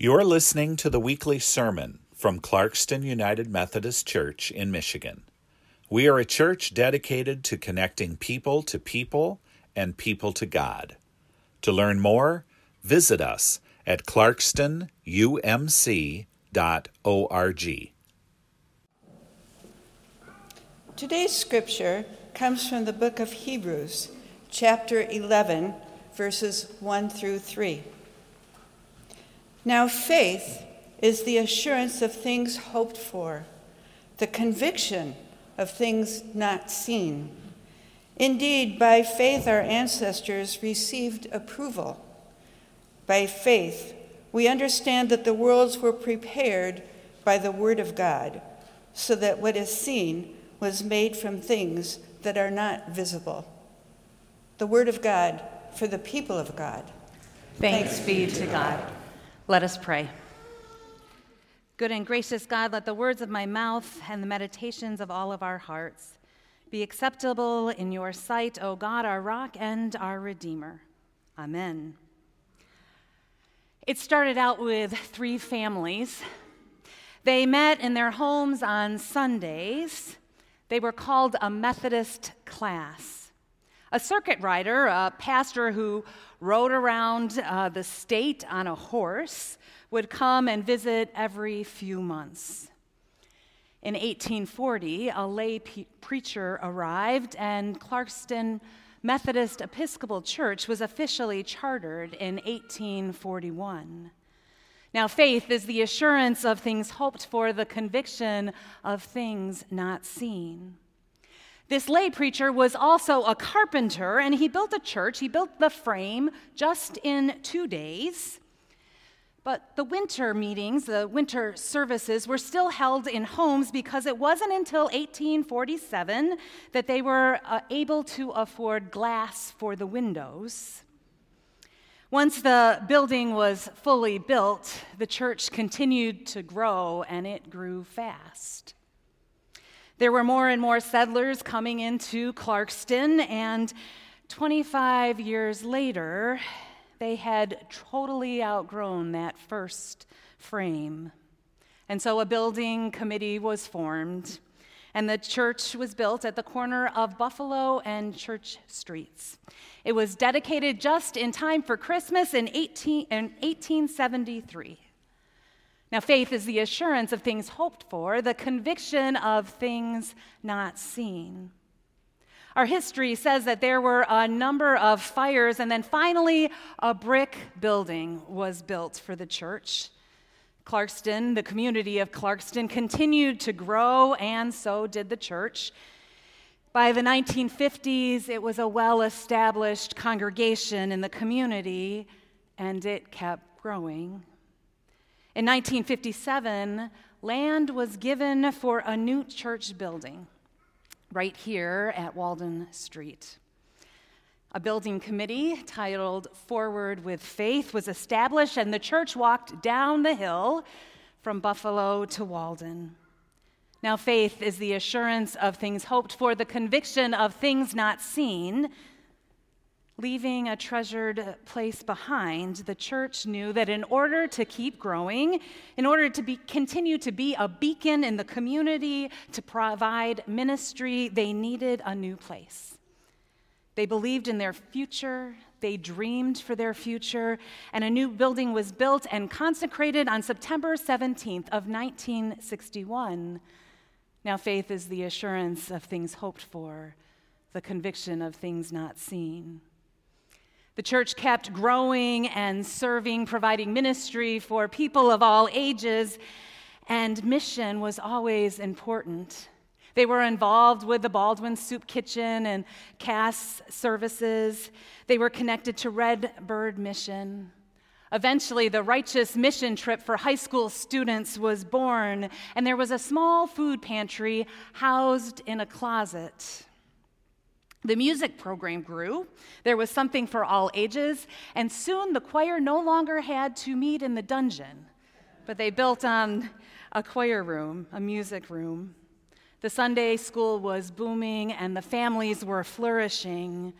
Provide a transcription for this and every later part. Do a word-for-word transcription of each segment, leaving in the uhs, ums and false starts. You're listening to the weekly sermon from Clarkston United Methodist Church in Michigan. We are a church dedicated to connecting people to people and people to God. To learn more, visit us at clarkston u m c dot org. Today's scripture comes from the book of Hebrews, chapter eleven, verses one through three. Now faith is the assurance of things hoped for, the conviction of things not seen. Indeed, by faith our ancestors received approval. By faith we understand that the worlds were prepared by the word of God, so that what is seen was made from things that are not visible. The word of God for the people of God. Thanks, Thanks be to God. God. Let us pray. Good and gracious God, let the words of my mouth and the meditations of all of our hearts be acceptable in your sight, O God, our rock and our redeemer. Amen. It started out with three families. They met in their homes on Sundays. They were called a Methodist class. A circuit rider, a pastor who rode around uh, the state on a horse, would come and visit every few months. In eighteen forty, a lay pe- preacher arrived, and Clarkston Methodist Episcopal Church was officially chartered in eighteen forty-one. Now, faith is the assurance of things hoped for, the conviction of things not seen. This lay preacher was also a carpenter, and he built a church. He built the frame just in two days. But the winter meetings, the winter services, were still held in homes because it wasn't until eighteen forty-seven that they were uh, able to afford glass for the windows. Once the building was fully built, the church continued to grow, and it grew fast. There were more and more settlers coming into Clarkston, and twenty-five years later, they had totally outgrown that first frame. And so a building committee was formed, and the church was built at the corner of Buffalo and Church Streets. It was dedicated just in time for Christmas in, eighteen, in eighteen seventy-three. Now, faith is the assurance of things hoped for, the conviction of things not seen. Our history says that there were a number of fires, and then finally a brick building was built for the church. Clarkston, the community of Clarkston, continued to grow, and so did the church. By the nineteen fifties, it was a well-established congregation in the community, and it kept growing. In nineteen fifty-seven, land was given for a new church building right here at Walden Street. A building committee titled Forward with Faith was established, and the church walked down the hill from Buffalo to Walden. Now, faith is the assurance of things hoped for, the conviction of things not seen. Leaving a treasured place behind, the church knew that in order to keep growing, in order to be, continue to be a beacon in the community, to provide ministry, they needed a new place. They believed in their future, they dreamed for their future, and a new building was built and consecrated on September seventeenth of nineteen sixty-one. Now faith is the assurance of things hoped for, the conviction of things not seen. The church kept growing and serving, providing ministry for people of all ages, and mission was always important. They were involved with the Baldwin Soup Kitchen and CASS services. They were connected to Red Bird Mission. Eventually, the Righteous mission trip for high school students was born, and there was a small food pantry housed in a closet. The music program grew, there was something for all ages, and soon the choir no longer had to meet in the dungeon, but they built on a choir room, a music room. The Sunday school was booming, and the families were flourishing.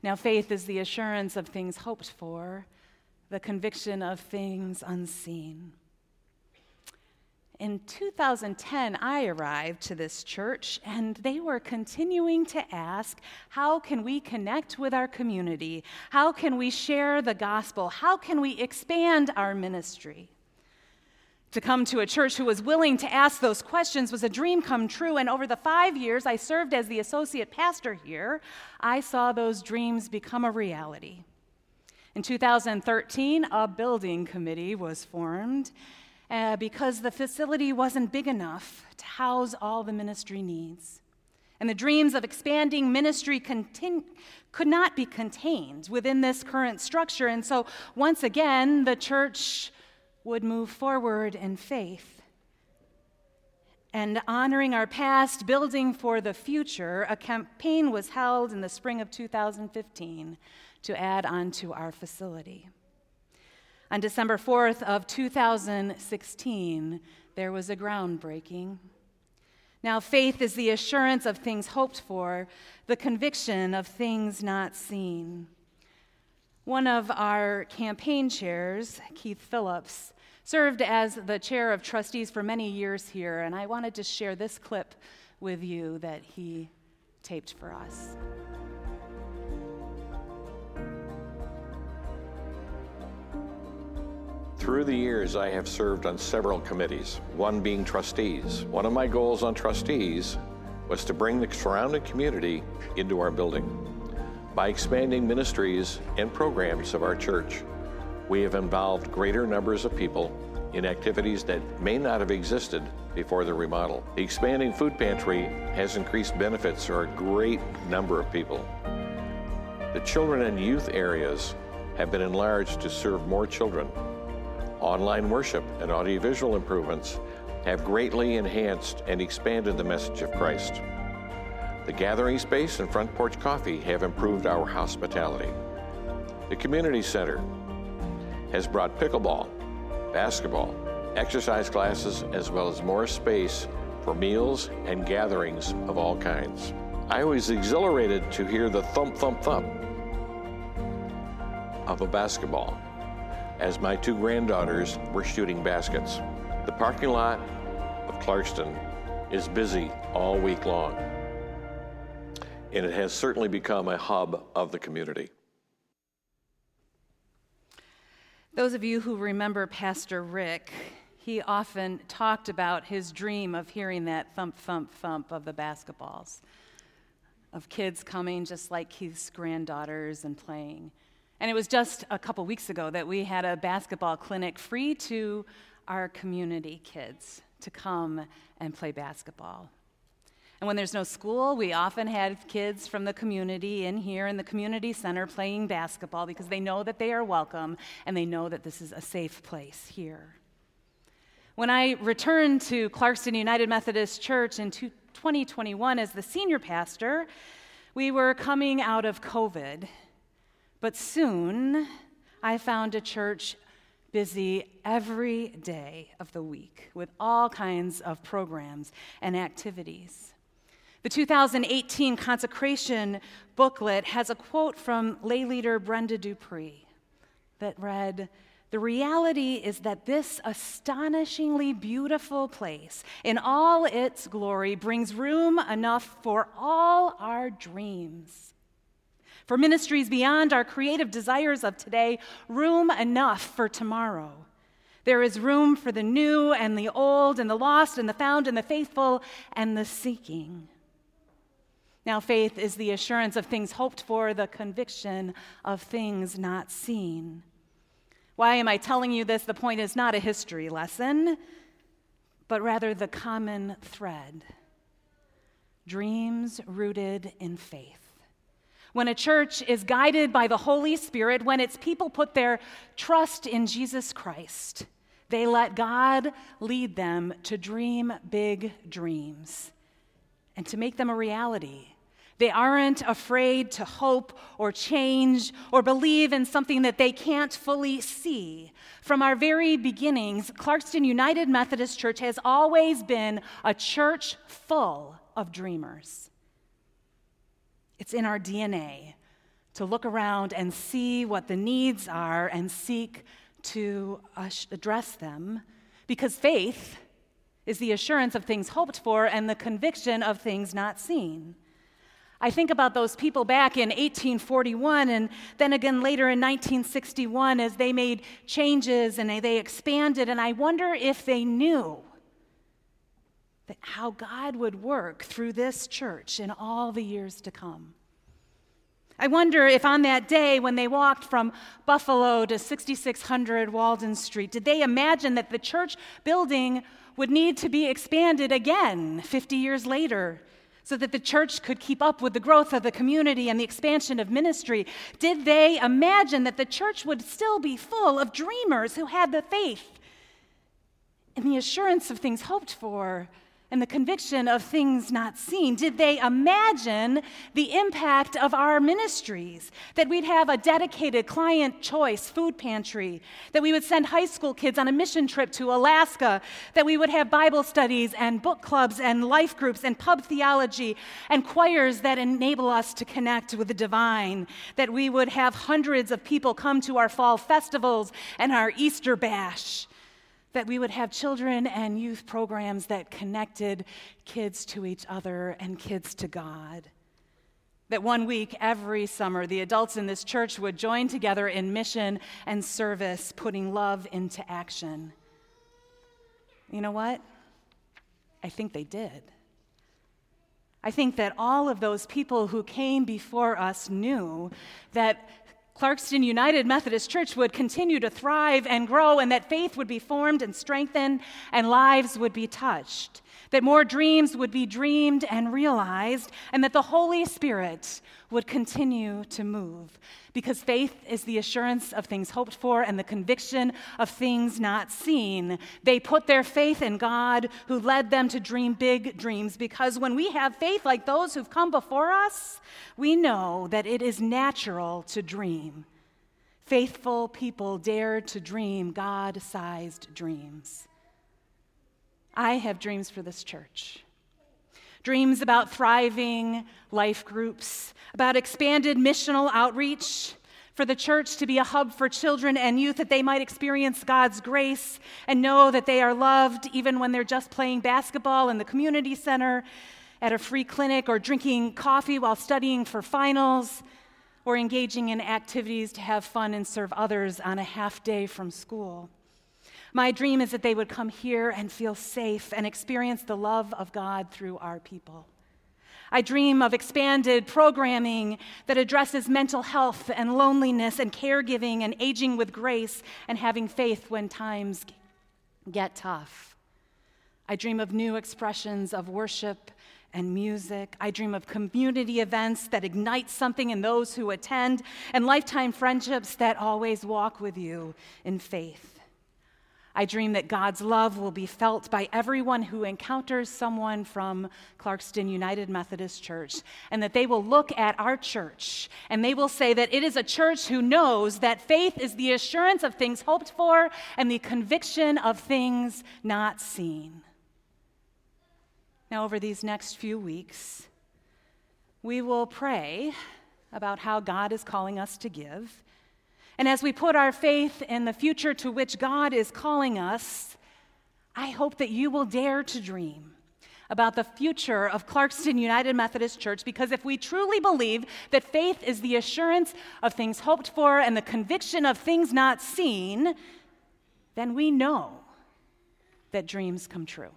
Now faith is the assurance of things hoped for, the conviction of things unseen. In two thousand ten, I arrived to this church, and they were continuing to ask, how can we connect with our community? How can we share the gospel? How can we expand our ministry? To come to a church who was willing to ask those questions was a dream come true, and over the five years I served as the associate pastor here, I saw those dreams become a reality. In two thousand thirteen, a building committee was formed, Uh, because the facility wasn't big enough to house all the ministry needs. And the dreams of expanding ministry contin- could not be contained within this current structure. And so, once again, the church would move forward in faith. And honoring our past, building for the future, a campaign was held in the spring of two thousand fifteen to add on to our facility. On December fourth of two thousand sixteen, there was a groundbreaking. Now, faith is the assurance of things hoped for, the conviction of things not seen. One of our campaign chairs, Keith Phillips, served as the chair of trustees for many years here, and I wanted to share this clip with you that he taped for us. Through the years, I have served on several committees, one being trustees. One of my goals on trustees was to bring the surrounding community into our building. By expanding ministries and programs of our church, we have involved greater numbers of people in activities that may not have existed before the remodel. The expanding food pantry has increased benefits for a great number of people. The children and youth areas have been enlarged to serve more children. Online worship and audiovisual improvements have greatly enhanced and expanded the message of Christ. The gathering space and front porch coffee have improved our hospitality. The community center has brought pickleball, basketball, exercise classes, as well as more space for meals and gatherings of all kinds. I was exhilarated to hear the thump, thump, thump of a basketball as my two granddaughters were shooting baskets. The parking lot of Clarkston is busy all week long, and it has certainly become a hub of the community. Those of you who remember Pastor Rick, he often talked about his dream of hearing that thump, thump, thump of the basketballs, of kids coming just like Keith's granddaughters and playing. And it was just a couple weeks ago that we had a basketball clinic free to our community kids to come and play basketball. And when there's no school, we often had kids from the community in here in the community center playing basketball because they know that they are welcome and they know that this is a safe place here. When I returned to Clarkston United Methodist Church in twenty twenty-one as the senior pastor, we were coming out of COVID. But soon, I found a church busy every day of the week with all kinds of programs and activities. The two thousand eighteen consecration booklet has a quote from lay leader Brenda Dupree that read, "The reality is that this astonishingly beautiful place, in all its glory, brings room enough for all our dreams. For ministries beyond our creative desires of today, room enough for tomorrow. There is room for the new and the old and the lost and the found and the faithful and the seeking." Now, faith is the assurance of things hoped for, the conviction of things not seen. Why am I telling you this? The point is not a history lesson, but rather the common thread. Dreams rooted in faith. When a church is guided by the Holy Spirit, when its people put their trust in Jesus Christ, they let God lead them to dream big dreams and to make them a reality. They aren't afraid to hope or change or believe in something that they can't fully see. From our very beginnings, Clarkston United Methodist Church has always been a church full of dreamers. It's in our D N A to look around and see what the needs are and seek to address them, because faith is the assurance of things hoped for and the conviction of things not seen. I think about those people back in eighteen forty-one and then again later in nineteen sixty-one as they made changes and they expanded, and I wonder if they knew that how God would work through this church in all the years to come. I wonder if on that day when they walked from Buffalo to sixty-six hundred Walden Street, did they imagine that the church building would need to be expanded again fifty years later so that the church could keep up with the growth of the community and the expansion of ministry? Did they imagine that the church would still be full of dreamers who had the faith and the assurance of things hoped for and the conviction of things not seen? Did they imagine the impact of our ministries? That we'd have a dedicated client choice food pantry, that we would send high school kids on a mission trip to Alaska, that we would have Bible studies and book clubs and life groups and pub theology and choirs that enable us to connect with the divine, that we would have hundreds of people come to our fall festivals and our Easter bash, that we would have children and youth programs that connected kids to each other and kids to God. That one week every summer, the adults in this church would join together in mission and service, putting love into action. You know what? I think they did. I think that all of those people who came before us knew that Clarkston United Methodist Church would continue to thrive and grow, and that faith would be formed and strengthened, and lives would be touched, that more dreams would be dreamed and realized, and that the Holy Spirit would continue to move, because faith is the assurance of things hoped for and the conviction of things not seen. They put their faith in God, who led them to dream big dreams, because when we have faith like those who've come before us, we know that it is natural to dream. Faithful people dared to dream God-sized dreams. I have dreams for this church. Dreams about thriving life groups, about expanded missional outreach, for the church to be a hub for children and youth, that they might experience God's grace and know that they are loved even when they're just playing basketball in the community center, at a free clinic, or drinking coffee while studying for finals, or engaging in activities to have fun and serve others on a half day from school. My dream is that they would come here and feel safe and experience the love of God through our people. I dream of expanded programming that addresses mental health and loneliness and caregiving and aging with grace and having faith when times get tough. I dream of new expressions of worship and music. I dream of community events that ignite something in those who attend and lifetime friendships that always walk with you in faith. I dream that God's love will be felt by everyone who encounters someone from Clarkston United Methodist Church, and that they will look at our church and they will say that it is a church who knows that faith is the assurance of things hoped for and the conviction of things not seen. Now, over these next few weeks, we will pray about how God is calling us to give. And as we put our faith in the future to which God is calling us, I hope that you will dare to dream about the future of Clarkston United Methodist Church, because if we truly believe that faith is the assurance of things hoped for and the conviction of things not seen, then we know that dreams come true.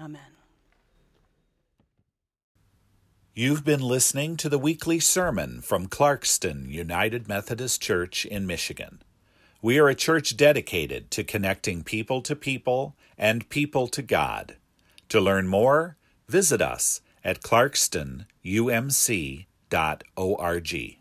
Amen. You've been listening to the weekly sermon from Clarkston United Methodist Church in Michigan. We are a church dedicated to connecting people to people and people to God. To learn more, visit us at clarkston u m c dot org.